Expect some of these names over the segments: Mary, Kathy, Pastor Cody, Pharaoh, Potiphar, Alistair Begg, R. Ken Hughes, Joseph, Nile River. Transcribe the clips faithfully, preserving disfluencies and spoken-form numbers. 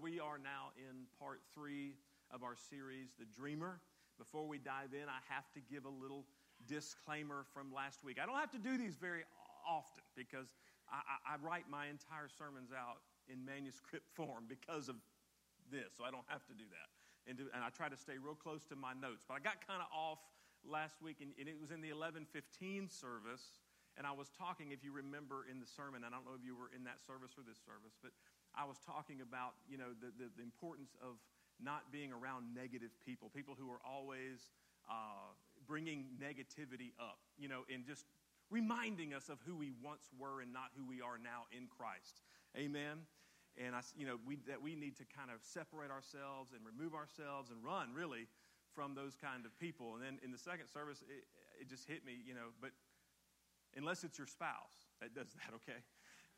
we are now in part three of our series, The Dreamer. Before we dive in, I have to give a little disclaimer from last week. I don't have to do these very often because I, I, I write my entire sermons out in manuscript form because of this, so I don't have to do that. And, do, and I try to stay real close to my notes. But I got kind of off last week, and, and it was in the eleven fifteen service, and I was talking, if you remember in the sermon, I don't know if you were in that service or this service, but I was talking about, you know, the, the, the importance of not being around negative people, people who are always uh, bringing negativity up, you know, and just reminding us of who we once were and not who we are now in Christ. Amen. And, I, you know, we, that we need to kind of separate ourselves and remove ourselves and run, really, from those kind of people. And then in the second service, it, it just hit me, you know, but unless it's your spouse that does that, okay?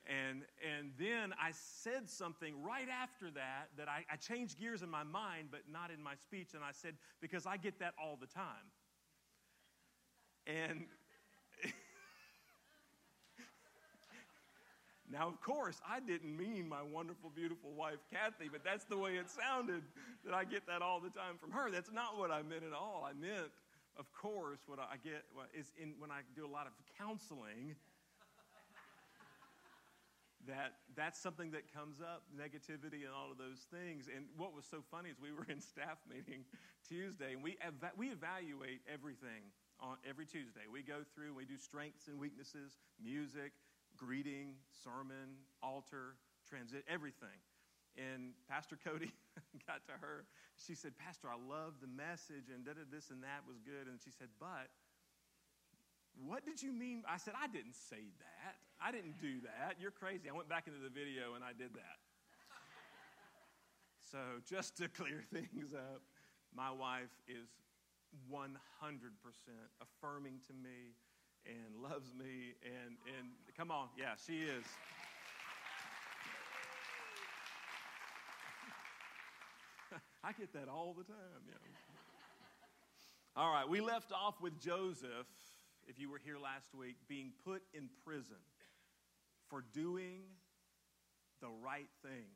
And and then I said something right after that, that I, I changed gears in my mind, but not in my speech. And I said, because I get that all the time. And now, of course, I didn't mean my wonderful, beautiful wife, Kathy, but that's the way it sounded, that I get that all the time from her. That's not what I meant at all. I meant, of course, what I get is in when I do a lot of counseling, that that's something that comes up, negativity and all of those things. And what was so funny is we were in staff meeting Tuesday, and we eva- we evaluate everything on every Tuesday. We go through, we do strengths and weaknesses, music, greeting, sermon, altar, transit, everything. And Pastor Cody got to her. She said, Pastor, I love the message, and da, da, this and that was good. And she said, but what did you mean? I said, I didn't say that. I didn't do that. You're crazy. I went back into the video, and I did that. So just to clear things up, my wife is one hundred percent affirming to me and loves me, and, and come on, yeah, she is. I get that all the time, yeah. All right, we left off with Joseph, if you were here last week, being put in prison for doing the right thing.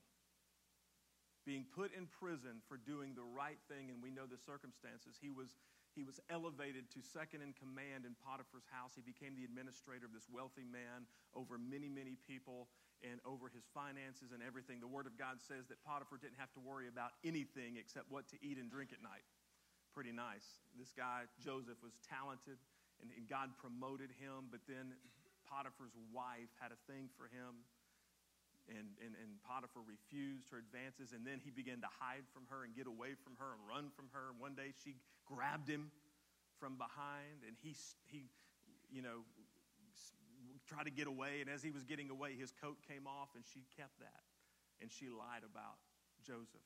Being put in prison for doing the right thing, and we know the circumstances. He was He was elevated to second in command in Potiphar's house. He became the administrator of this wealthy man over many, many people and over his finances and everything. The Word of God says that Potiphar didn't have to worry about anything except what to eat and drink at night. Pretty nice. This guy, Joseph, was talented, and, and God promoted him, but then Potiphar's wife had a thing for him, and, and, and Potiphar refused her advances, and then he began to hide from her and get away from her and run from her. And one day she grabbed him from behind, and he, he, you know, tried to get away. And as he was getting away, his coat came off, and she kept that. And she lied about Joseph,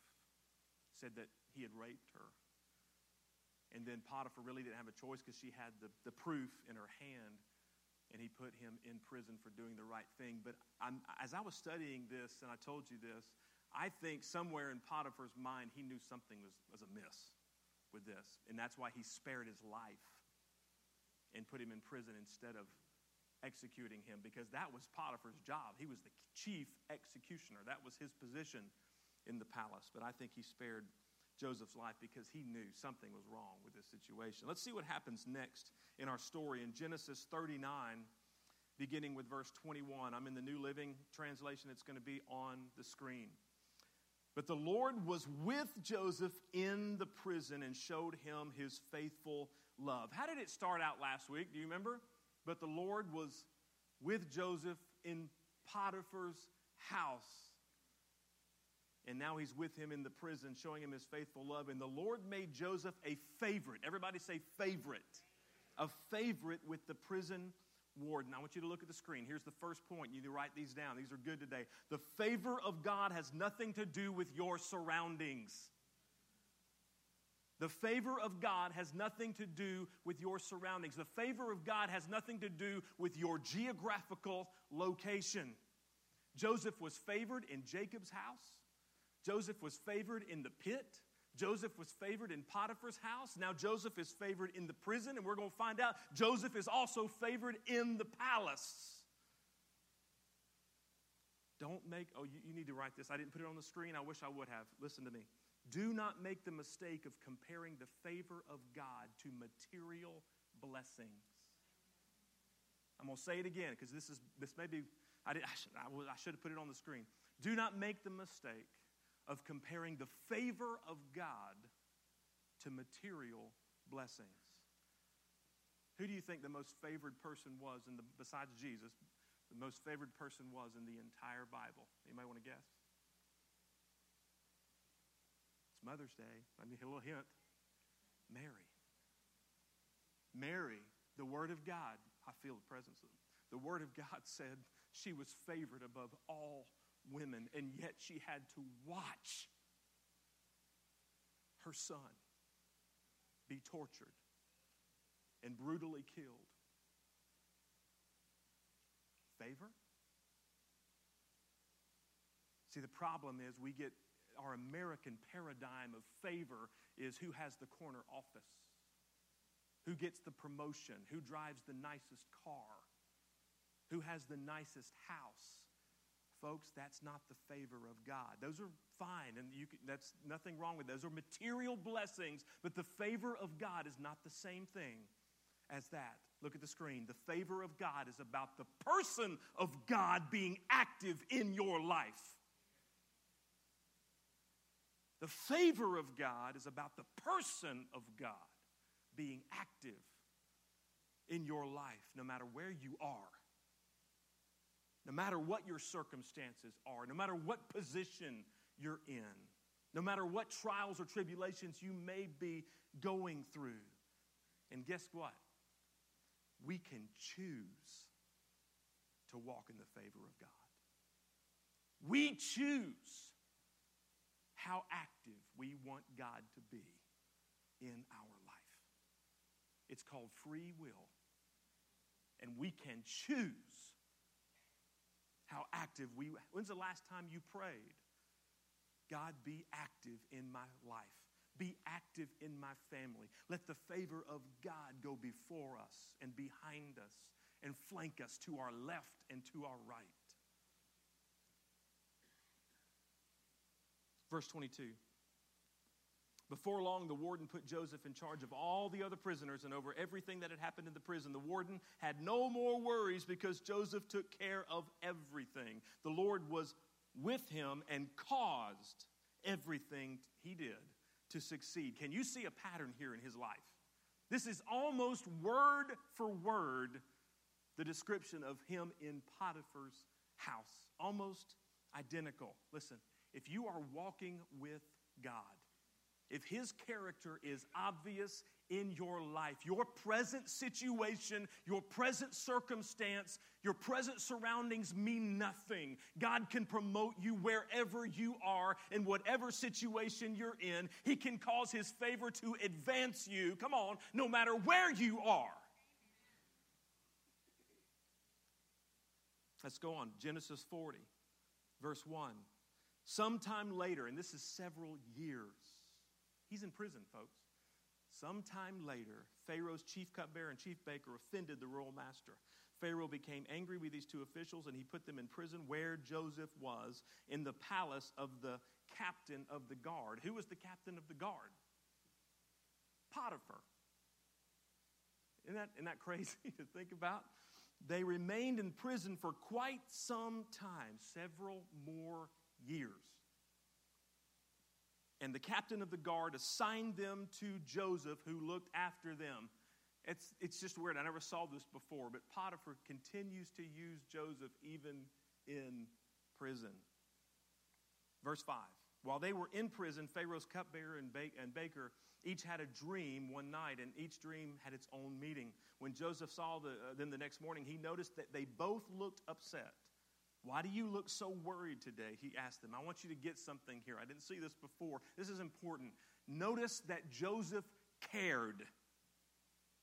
said that he had raped her. And then Potiphar really didn't have a choice because she had the, the proof in her hand, and he put him in prison for doing the right thing. But I'm, as I was studying this, and I told you this, I think somewhere in Potiphar's mind, he knew something was, was amiss with this, and that's why he spared his life and put him in prison instead of executing him, because that was Potiphar's job. He was the chief executioner. That was his position in the palace. But I think he spared Joseph's life because he knew something was wrong with this situation. Let's see what happens next in our story in Genesis thirty-nine, beginning with verse twenty-one. I'm in the New Living Translation. It's going to be on the screen. But the Lord was with Joseph in the prison and showed him his faithful love. How did it start out last week? Do you remember? But the Lord was with Joseph in Potiphar's house. And now he's with him in the prison, showing him his faithful love. And the Lord made Joseph a favorite. Everybody say favorite. A favorite with the prison warden. I want you to look at the screen. Here's the first point. You need to write these down. These are good today. The favor of God has nothing to do with your surroundings. The favor of God has nothing to do with your surroundings. The favor of God has nothing to do with your geographical location. Joseph was favored in Jacob's house. Joseph was favored in the pit. Joseph was favored in Potiphar's house. Now Joseph is favored in the prison, and we're going to find out Joseph is also favored in the palace. Don't make, oh, you, you need to write this. I didn't put it on the screen. I wish I would have. Listen to me. Do not make the mistake of comparing the favor of God to material blessings. I'm going to say it again because this is this may be, I, did, I, should, I, I should have put it on the screen. Do not make the mistake of comparing the favor of God to material blessings. Who do you think the most favored person was in the, besides Jesus, the most favored person was in the entire Bible? Anybody want to guess? It's Mother's Day. I need a little hint. Mary. Mary, the Word of God. I feel the presence of them. The Word of God said she was favored above all women, and yet she had to watch her son be tortured and brutally killed. Favor? See, the problem is we get our American paradigm of favor is who has the corner office, who gets the promotion, who drives the nicest car, who has the nicest house. Folks, that's not the favor of God. Those are fine, and you can, that's nothing wrong with those. Those are material blessings, but the favor of God is not the same thing as that. Look at the screen. The favor of God is about the person of God being active in your life. The favor of God is about the person of God being active in your life, no matter where you are. No matter what your circumstances are, no matter what position you're in, no matter what trials or tribulations you may be going through. And guess what? We can choose to walk in the favor of God. We choose how active we want God to be in our life. It's called free will. And we can choose how active we, when's the last time you prayed? God, be active in my life. Be active in my family. Let the favor of God go before us and behind us and flank us to our left and to our right. Verse twenty-two. Before long, the warden put Joseph in charge of all the other prisoners, and over everything that had happened in the prison, the warden had no more worries because Joseph took care of everything. The Lord was with him and caused everything he did to succeed. Can you see a pattern here in his life? This is almost word for word the description of him in Potiphar's house. Almost identical. Listen, if you are walking with God, if his character is obvious in your life, your present situation, your present circumstance, your present surroundings mean nothing. God can promote you wherever you are in whatever situation you're in. He can cause his favor to advance you, come on, no matter where you are. Let's go on. Genesis forty, verse one. Sometime later, and this is several years, he's in prison, folks. Sometime later, Pharaoh's chief cupbearer and chief baker offended the royal master. Pharaoh became angry with these two officials, and he put them in prison where Joseph was, in the palace of the captain of the guard. Who was the captain of the guard? Potiphar. Isn't that, isn't that crazy to think about? They remained in prison for quite some time, several more years. And the captain of the guard assigned them to Joseph, who looked after them. It's, it's just weird. I never saw this before, but Potiphar continues to use Joseph even in prison. Verse five. While they were in prison, Pharaoh's cupbearer and, ba- and baker each had a dream one night, and each dream had its own meaning. When Joseph saw the, uh, them the next morning, he noticed that they both looked upset. Why do you look so worried today? He asked them. I want you to get something here. I didn't see this before. This is important. Notice that Joseph cared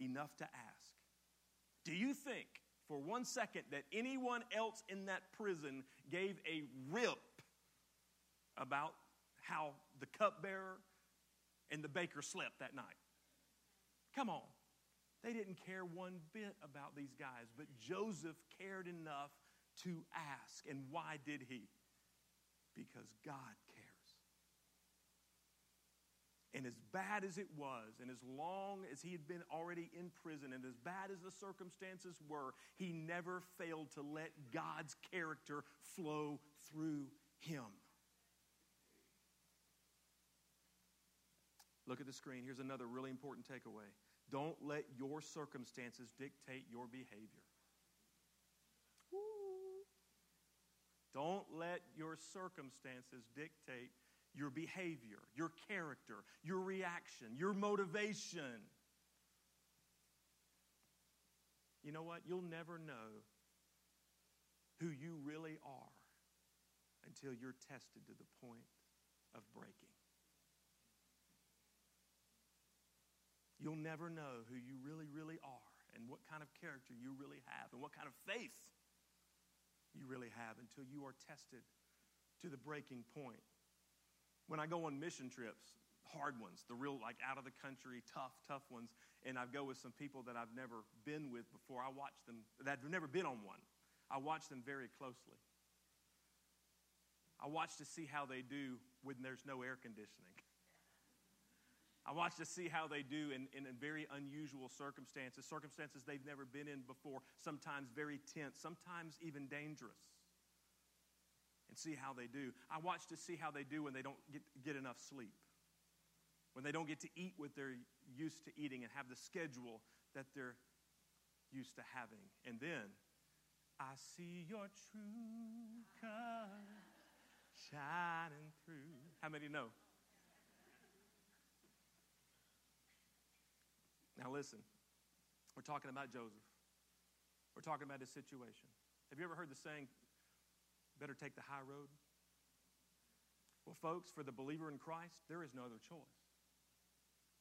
enough to ask. Do you think for one second that anyone else in that prison gave a rip about how the cupbearer and the baker slept that night? Come on. They didn't care one bit about these guys, but Joseph cared enough to ask. And why did he? Because God cares. And as bad as it was, and as long as he had been already in prison, and as bad as the circumstances were, he never failed to let God's character flow through him. Look at the screen. Here's another really important takeaway. Don't let your circumstances dictate your behavior. Woo. Don't let your circumstances dictate your behavior, your character, your reaction, your motivation. You know what? You'll never know who you really are until you're tested to the point of breaking. You'll never know who you really, really are and what kind of character you really have and what kind of faith you really have until you are tested to the breaking point. When I go on mission trips, hard ones, the real like out of the country, tough, tough ones, and I go with some people that I've never been with before, I watch them, that have never been on one. I watch them very closely. I watch to see how they do when there's no air conditioning. I watch to see how they do in, in, in very unusual circumstances, circumstances they've never been in before, sometimes very tense, sometimes even dangerous, and see how they do. I watch to see how they do when they don't get, get enough sleep, when they don't get to eat what they're used to eating and have the schedule that they're used to having. And then, I see your true colors shining through. How many know? Now listen, we're talking about Joseph. We're talking about his situation. Have you ever heard the saying, better take the high road? Well, folks, for the believer in Christ, there is no other choice.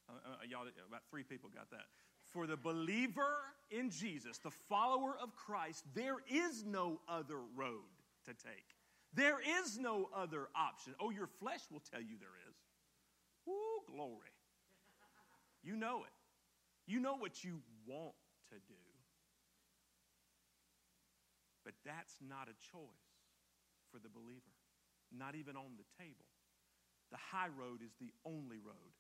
Uh, uh, y'all, about three people got that. For the believer in Jesus, the follower of Christ, there is no other road to take. There is no other option. Oh, your flesh will tell you there is. Woo, glory. You know it. You know what you want to do. But that's not a choice for the believer, not even on the table. The high road is the only road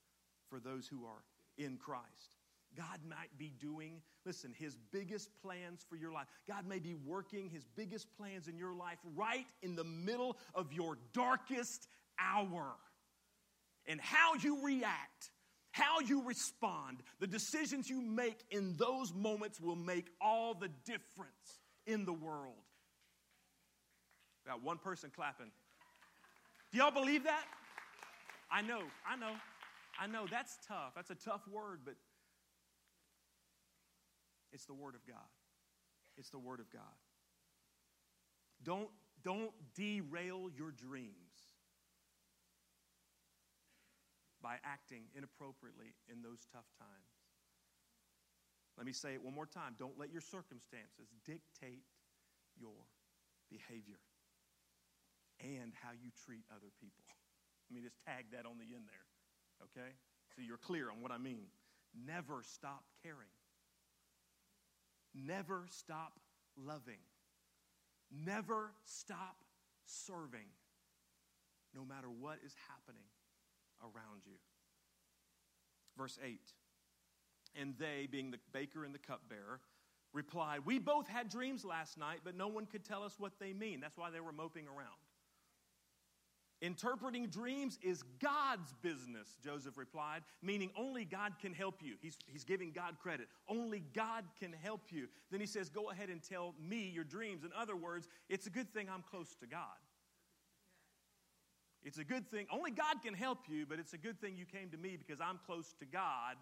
for those who are in Christ. God might be doing, listen, his biggest plans for your life. God may be working his biggest plans in your life right in the middle of your darkest hour. And how you react, how you respond, the decisions you make in those moments will make all the difference in the world. Got one person clapping. Do y'all believe that? I know, I know, I know. That's tough. That's a tough word, but it's the word of God. It's the word of God. Don't, don't derail your dreams by acting inappropriately in those tough times. Let me say it one more time. Don't let your circumstances dictate your behavior and how you treat other people. Let me just tag that on the end there, okay? So you're clear on what I mean. Never stop caring. Never stop loving. Never stop serving, no matter what is happening around you. Verse eight, and they, being the baker and the cupbearer, replied, we both had dreams last night, but no one could tell us what they mean. That's why they were moping around. Interpreting dreams is God's business, Joseph replied, meaning only God can help you. He's, he's giving God credit. Only God can help you. Then he says, go ahead and tell me your dreams. In other words, it's a good thing I'm close to God. It's a good thing. Only God can help you, but it's a good thing you came to me because I'm close to God.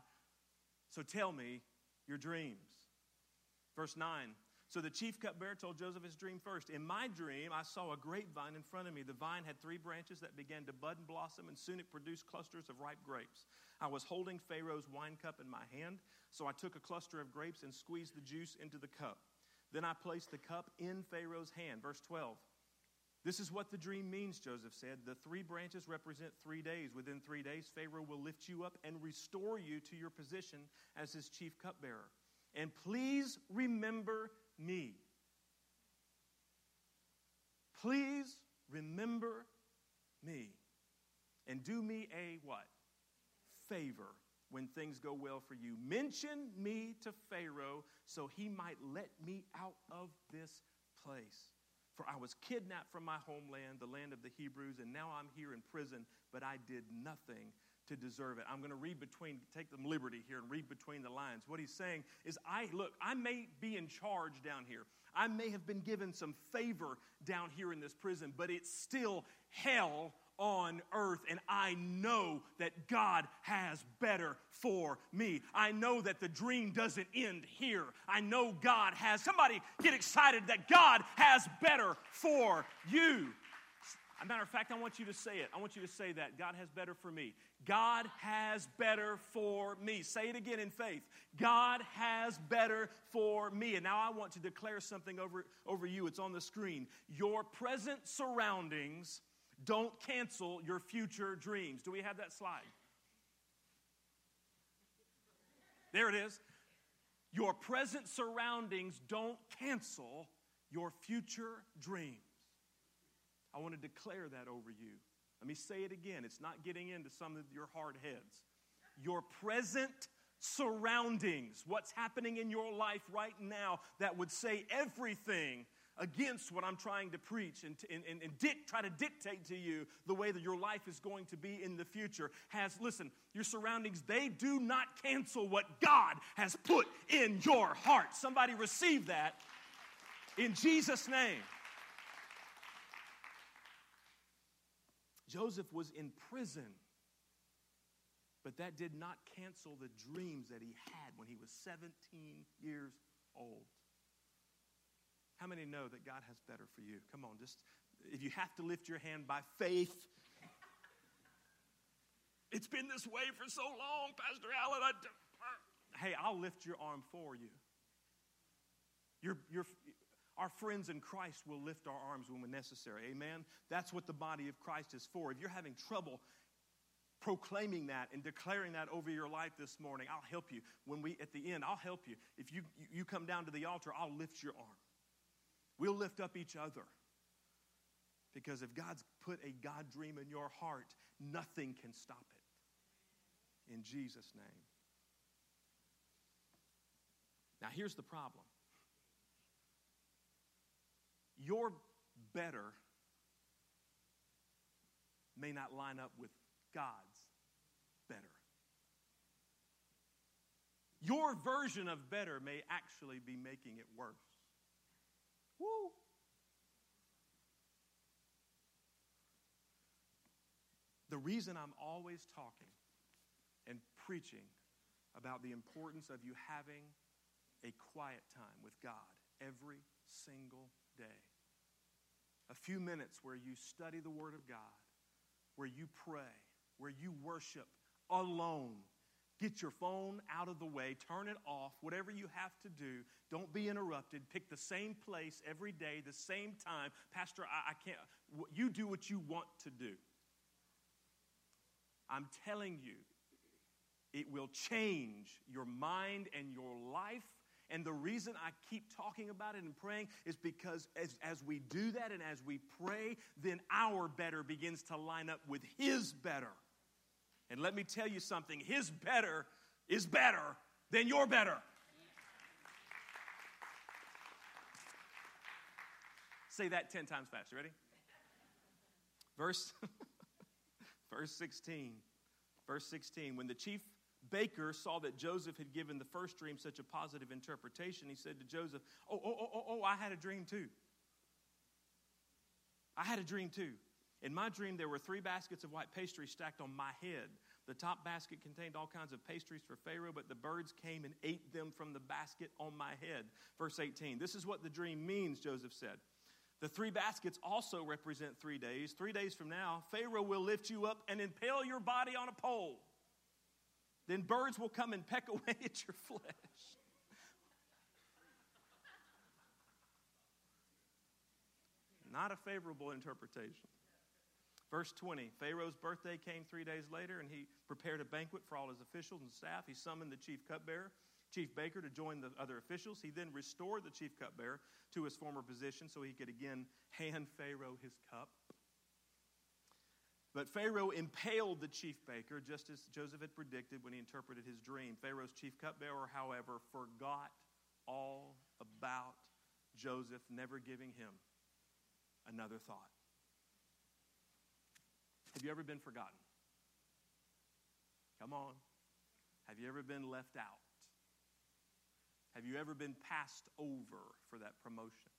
So tell me your dreams. Verse nine. So the chief cupbearer told Joseph his dream first. In my dream, I saw a grapevine in front of me. The vine had three branches that began to bud and blossom, and soon it produced clusters of ripe grapes. I was holding Pharaoh's wine cup in my hand, so I took a cluster of grapes and squeezed the juice into the cup. Then I placed the cup in Pharaoh's hand. Verse twelve. This is what the dream means, Joseph said. The three branches represent three days. Within three days, Pharaoh will lift you up and restore you to your position as his chief cupbearer. And please remember me. Please remember me and do me a what? Favor when things go well for you. Mention me to Pharaoh so he might let me out of this place. For I was kidnapped from my homeland, the land of the Hebrews, and now I'm here in prison, but I did nothing to deserve it. I'm going to read between, take the liberty here and read between the lines. What he's saying is, I look, I may be in charge down here. I may have been given some favor down here in this prison, but it's still hell on earth, and I know that God has better for me. I know that the dream doesn't end here. I know God has, somebody get excited that God has better for you. As a matter of fact, I want you to say it. I want you to say that. God has better for me. God has better for me. Say it again in faith. God has better for me. And now I want to declare something over, over you. It's on the screen. Your present surroundings don't cancel your future dreams. Do we have that slide? There it is. Your present surroundings don't cancel your future dreams. I want to declare that over you. Let me say it again. It's not getting into some of your hard heads. Your present surroundings, what's happening in your life right now that would say everything against what I'm trying to preach and, and, and, and dic- try to dictate to you the way that your life is going to be in the future has, listen, your surroundings, they do not cancel what God has put in your heart. Somebody receive that in Jesus' name. Joseph was in prison, but that did not cancel the dreams that he had when he was seventeen years old. How many know that God has better for you? Come on, just, if you have to lift your hand by faith. It's been this way for so long, Pastor Allen. I hey, I'll lift your arm for you. Your, your, our friends in Christ will lift our arms when necessary, amen? That's what the body of Christ is for. If you're having trouble proclaiming that and declaring that over your life this morning, I'll help you. When we, at the end, I'll help you. If you, you come down to the altar, I'll lift your arm. We'll lift up each other, because if God's put a God dream in your heart, nothing can stop it, in Jesus' name. Now, here's the problem. Your better may not line up with God's better. Your version of better may actually be making it worse. Woo. The reason I'm always talking and preaching about the importance of you having a quiet time with God every single day. A few minutes where you study the Word of God, where you pray, where you worship alone. Get your phone out of the way. Turn it off. Whatever you have to do, don't be interrupted. Pick the same place every day, the same time. Pastor, I, I can't. You do what you want to do. I'm telling you, it will change your mind and your life. And the reason I keep talking about it and praying is because as, as we do that and as we pray, then our better begins to line up with His better. And let me tell you something, His better is better than your better. Say that ten times faster. Ready? Verse, verse sixteen. Verse sixteen. When the chief baker saw that Joseph had given the first dream such a positive interpretation, he said to Joseph, oh, oh, oh, oh, oh, I had a dream too. I had a dream too. In my dream, there were three baskets of white pastry stacked on my head. The top basket contained all kinds of pastries for Pharaoh, but the birds came and ate them from the basket on my head. Verse eighteen, this is what the dream means, Joseph said. The three baskets also represent three days. Three days from now, Pharaoh will lift you up and impale your body on a pole. Then birds will come and peck away at your flesh. Not a favorable interpretation. Verse twenty, Pharaoh's birthday came three days later, and he prepared a banquet for all his officials and staff. He summoned the chief cupbearer, chief baker to join the other officials. He then restored the chief cupbearer to his former position so he could again hand Pharaoh his cup. But Pharaoh impaled the chief baker, just as Joseph had predicted when he interpreted his dream. Pharaoh's chief cupbearer, however, forgot all about Joseph, never giving him another thought. Have you ever been forgotten? Come on. Have you ever been left out? Have you ever been passed over for that promotion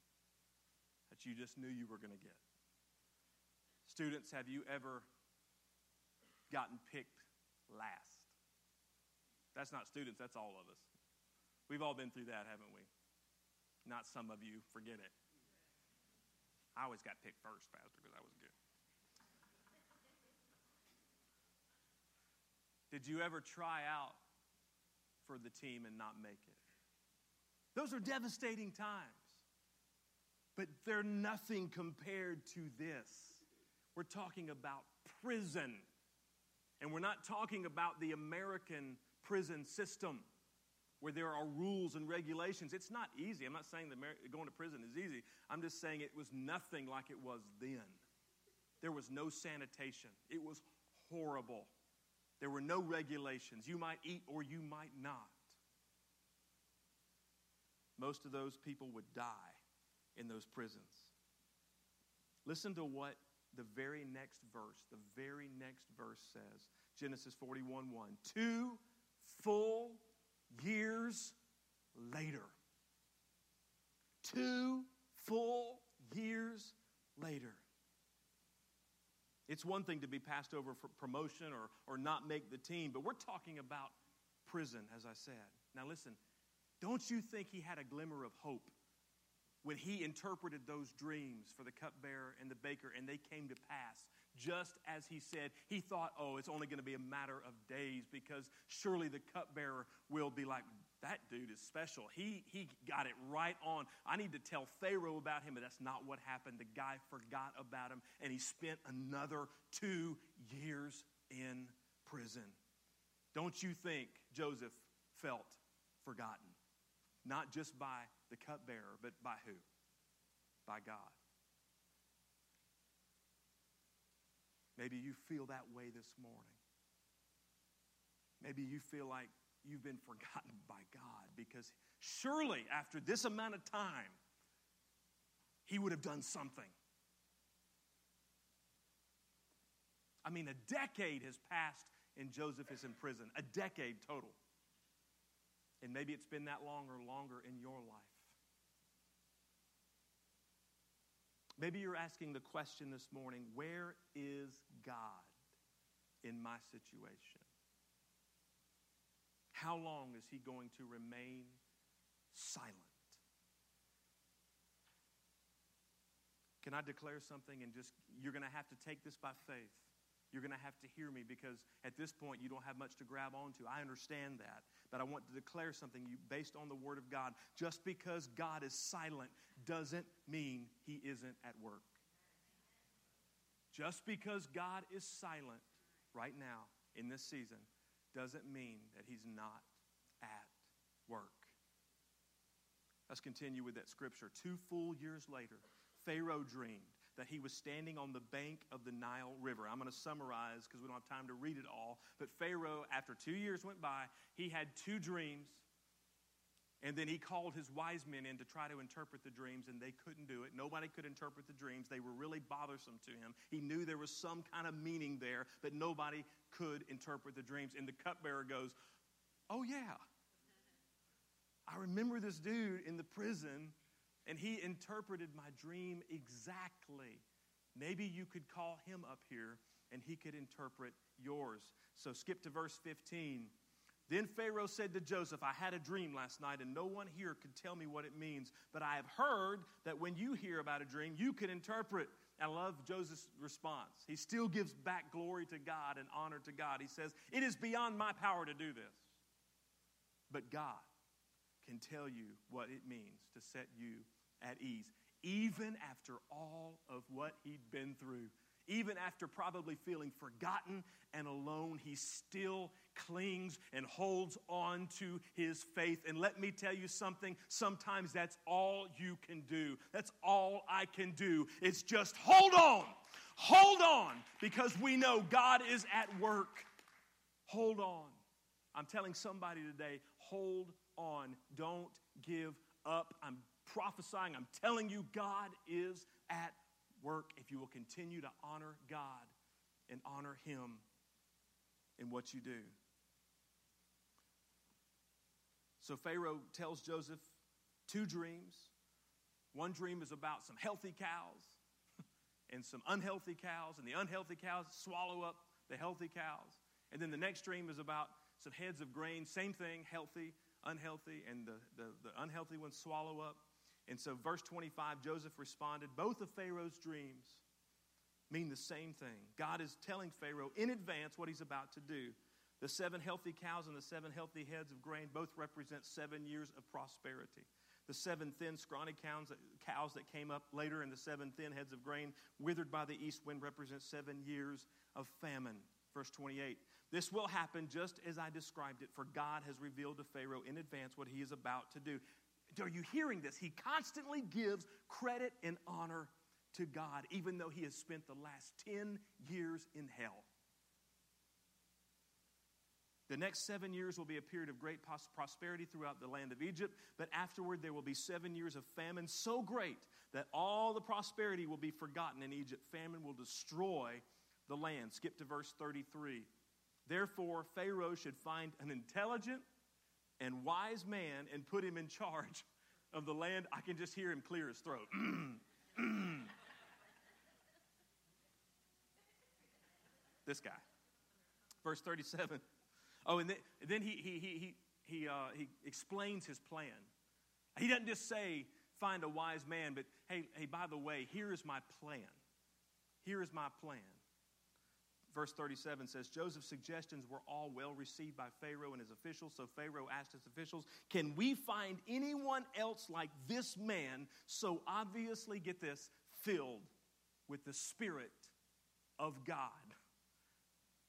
that you just knew you were going to get? Students, have you ever gotten picked last? That's not students, that's all of us. We've all been through that, haven't we? Not some of you, forget it. I always got picked first, Pastor, because I was good. Did you ever try out for the team and not make it? Those are devastating times, but they're nothing compared to this. We're talking about prison, and we're not talking about the American prison system where there are rules and regulations. It's not easy. I'm not saying that going to prison is easy. I'm just saying it was nothing like it was then. There was no sanitation. It was horrible. There were no regulations. You might eat or you might not. Most of those people would die in those prisons. Listen to what the very next verse, the very next verse says. Genesis forty-one one. Two full years later. Two full years later. It's one thing to be passed over for promotion or, or not make the team, but we're talking about prison, as I said. Now listen, don't you think he had a glimmer of hope when he interpreted those dreams for the cupbearer and the baker, and they came to pass? Just as he said, he thought, oh, it's only going to be a matter of days, because surely the cupbearer will be like, that dude is special. He, he got it right on. I need to tell Pharaoh about him, but that's not what happened. The guy forgot about him, and he spent another two years in prison. Don't you think Joseph felt forgotten? Not just by the cupbearer, but by who? By God. Maybe you feel that way this morning. Maybe you feel like you've been forgotten by God, because surely after this amount of time, he would have done something. I mean, a decade has passed and Joseph is in prison. A decade total. And maybe it's been that long or longer in your life. Maybe you're asking the question this morning, where is God in my situation? How long is he going to remain silent? Can I declare something, and just, you're going to have to take this by faith. You're going to have to hear me, because at this point you don't have much to grab onto. I understand that, but I want to declare something based on the Word of God. Just because God is silent doesn't mean he isn't at work. Just because God is silent right now in this season doesn't mean that he's not at work. Let's continue with that scripture. Two full years later, Pharaoh dreamed that he was standing on the bank of the Nile River. I'm going to summarize because we don't have time to read it all. But Pharaoh, after two years went by, he had two dreams. And then he called his wise men in to try to interpret the dreams, and they couldn't do it. Nobody could interpret the dreams. They were really bothersome to him. He knew there was some kind of meaning there, but nobody could interpret the dreams. And the cupbearer goes, oh, yeah. I remember this dude in the prison, and he interpreted my dream exactly. Maybe you could call him up here, and he could interpret yours. So skip to verse fifteen. Then Pharaoh said to Joseph, I had a dream last night, and no one here could tell me what it means. But I have heard that when you hear about a dream, you can interpret. I love Joseph's response. He still gives back glory to God and honor to God. He says, it is beyond my power to do this. But God can tell you what it means to set you at ease, even after all of what he'd been through. Even after probably feeling forgotten and alone, he still clings and holds on to his faith. And let me tell you something, sometimes that's all you can do. That's all I can do. It's just hold on, hold on, because we know God is at work. Hold on. I'm telling somebody today, hold on. Don't give up. I'm prophesying. I'm telling you, God is at work if you will continue to honor God and honor Him in what you do. So Pharaoh tells Joseph two dreams. One dream is about some healthy cows and some unhealthy cows, and the unhealthy cows swallow up the healthy cows. And then the next dream is about some heads of grain, same thing, healthy, unhealthy, and the, the, the unhealthy ones swallow up. And so verse twenty-five, Joseph responded, both of Pharaoh's dreams mean the same thing. God is telling Pharaoh in advance what he's about to do. The seven healthy cows and the seven healthy heads of grain both represent seven years of prosperity. The seven thin, scrawny cows that came up later and the seven thin heads of grain withered by the east wind represent seven years of famine. Verse twenty-eight, this will happen just as I described it, for God has revealed to Pharaoh in advance what he is about to do. Are you hearing this? He constantly gives credit and honor to God, even though he has spent the last ten years in hell. The next seven years will be a period of great prosperity throughout the land of Egypt, but afterward there will be seven years of famine so great that all the prosperity will be forgotten in Egypt. Famine will destroy the land. Skip to verse thirty-three. Therefore, Pharaoh should find an intelligent and wise man and put him in charge of the land. I can just hear him clear his throat. This guy. Verse thirty-seven. Oh, and then, then he he he he uh, he explains his plan. He doesn't just say find a wise man, but hey hey by the way, here is my plan. Here is my plan. Verse thirty-seven says, Joseph's suggestions were all well received by Pharaoh and his officials. So Pharaoh asked his officials, can we find anyone else like this man so obviously, get this, filled with the Spirit of God?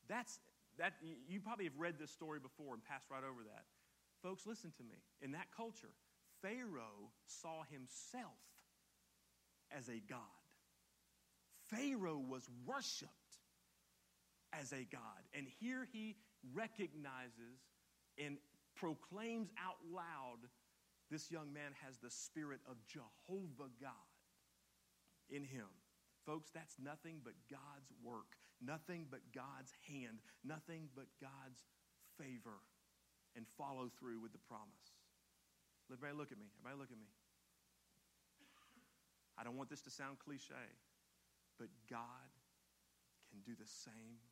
That's that. You probably have read this story before and passed right over that. Folks, listen to me. In that culture, Pharaoh saw himself as a god. Pharaoh was worshipped as a god. And here he recognizes and proclaims out loud, this young man has the spirit of Jehovah God in him. Folks, that's nothing but God's work, nothing but God's hand, nothing but God's favor and follow through with the promise. Everybody look at me. Everybody look at me. I don't want this to sound cliche, but God can do the same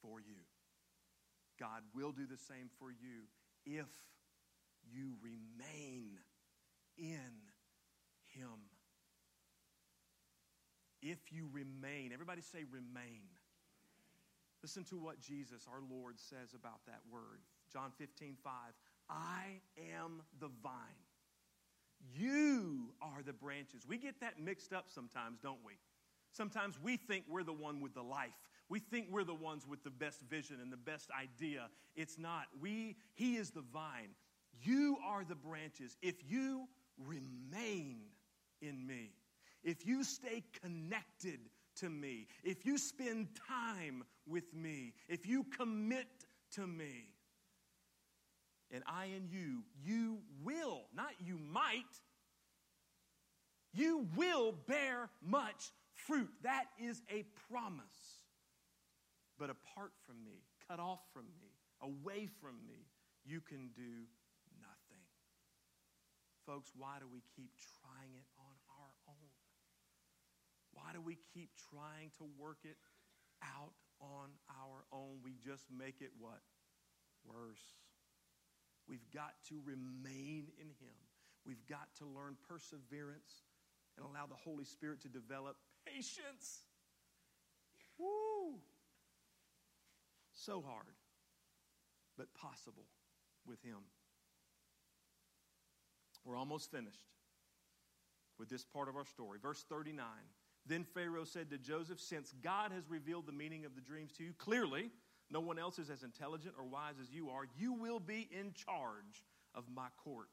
for you. God will do the same for you if you remain in Him. If you remain. Everybody say remain. Remain. Listen to what Jesus, our Lord, says about that word. John fifteen five. I am the vine. You are the branches. We get that mixed up sometimes, don't we? Sometimes we think we're the one with the life. We think we're the ones with the best vision and the best idea. It's not. We, he is the vine. You are the branches. If you remain in me, if you stay connected to me, if you spend time with me, if you commit to me, and I in you, you will, not you might, you will bear much fruit. Fruit, that is a promise. But apart from me, cut off from me, away from me, you can do nothing. Folks, why do we keep trying it on our own? Why do we keep trying to work it out on our own? We just make it what? Worse. We've got to remain in Him. We've got to learn perseverance and allow the Holy Spirit to develop patience. Woo! So hard, but possible with Him. We're almost finished with this part of our story. Verse thirty-nine. Then Pharaoh said to Joseph, since God has revealed the meaning of the dreams to you, clearly no one else is as intelligent or wise as you are. You will be in charge of my court,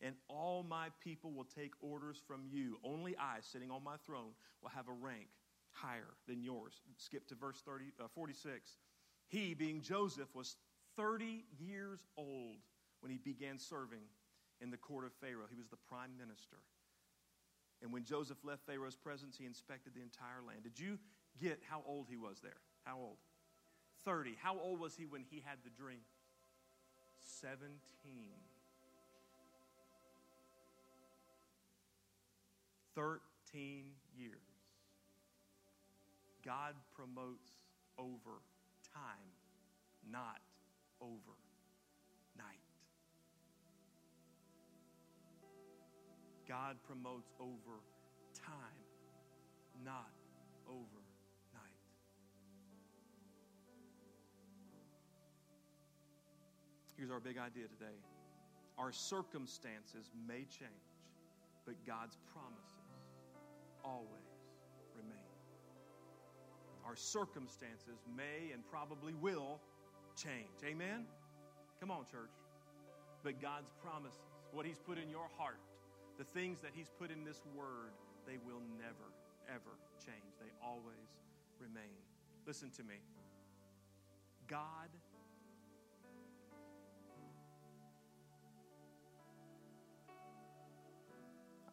and all my people will take orders from you. Only I, sitting on my throne, will have a rank higher than yours. Skip to verse thirty, uh, forty-six. He, being Joseph, was thirty years old when he began serving in the court of Pharaoh. He was the prime minister. And when Joseph left Pharaoh's presence, he inspected the entire land. Did you get how old he was there? How old? thirty. How old was he when he had the dream? seventeen. thirteen years. God promotes over time, not overnight. God promotes over time, not overnight. Here's our big idea today. Our circumstances may change, but God's promises always remain. Our circumstances may and probably will change. Amen? Come on, church. But God's promises, what he's put in your heart, the things that he's put in this word, they will never, ever change. They always remain. Listen to me. God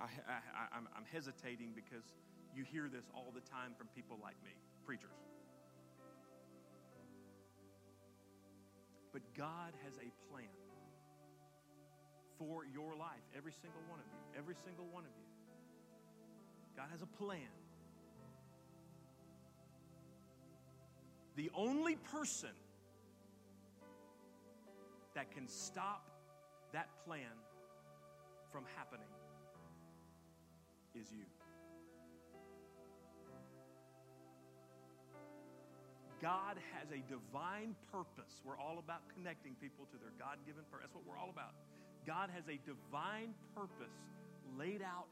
I, I, I'm, I'm hesitating because you hear this all the time from people like me, preachers. But God has a plan for your life, every single one of you, every single one of you. God has a plan. The only person that can stop that plan from happening is you. God has a divine purpose. We're all about connecting people to their God-given purpose. That's what we're all about. God has a divine purpose laid out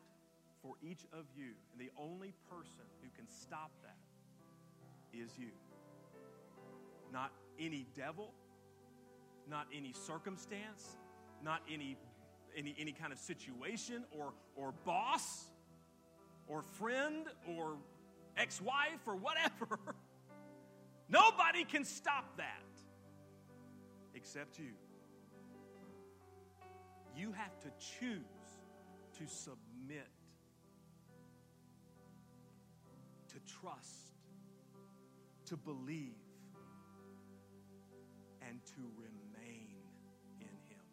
for each of you, and the only person who can stop that is you. Not any devil, not any circumstance, not any any any kind of situation or or boss, or friend, or ex-wife, or whatever. Nobody can stop that except you. You have to choose to submit, to trust, to believe, and to remain in him.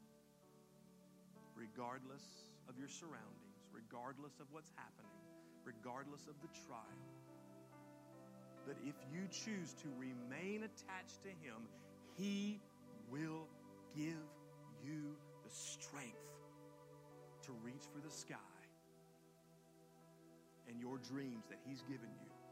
Regardless of your surroundings, regardless of what's happening, regardless of the trial. But if you choose to remain attached to him, he will give you the strength to reach for the sky and your dreams that he's given you.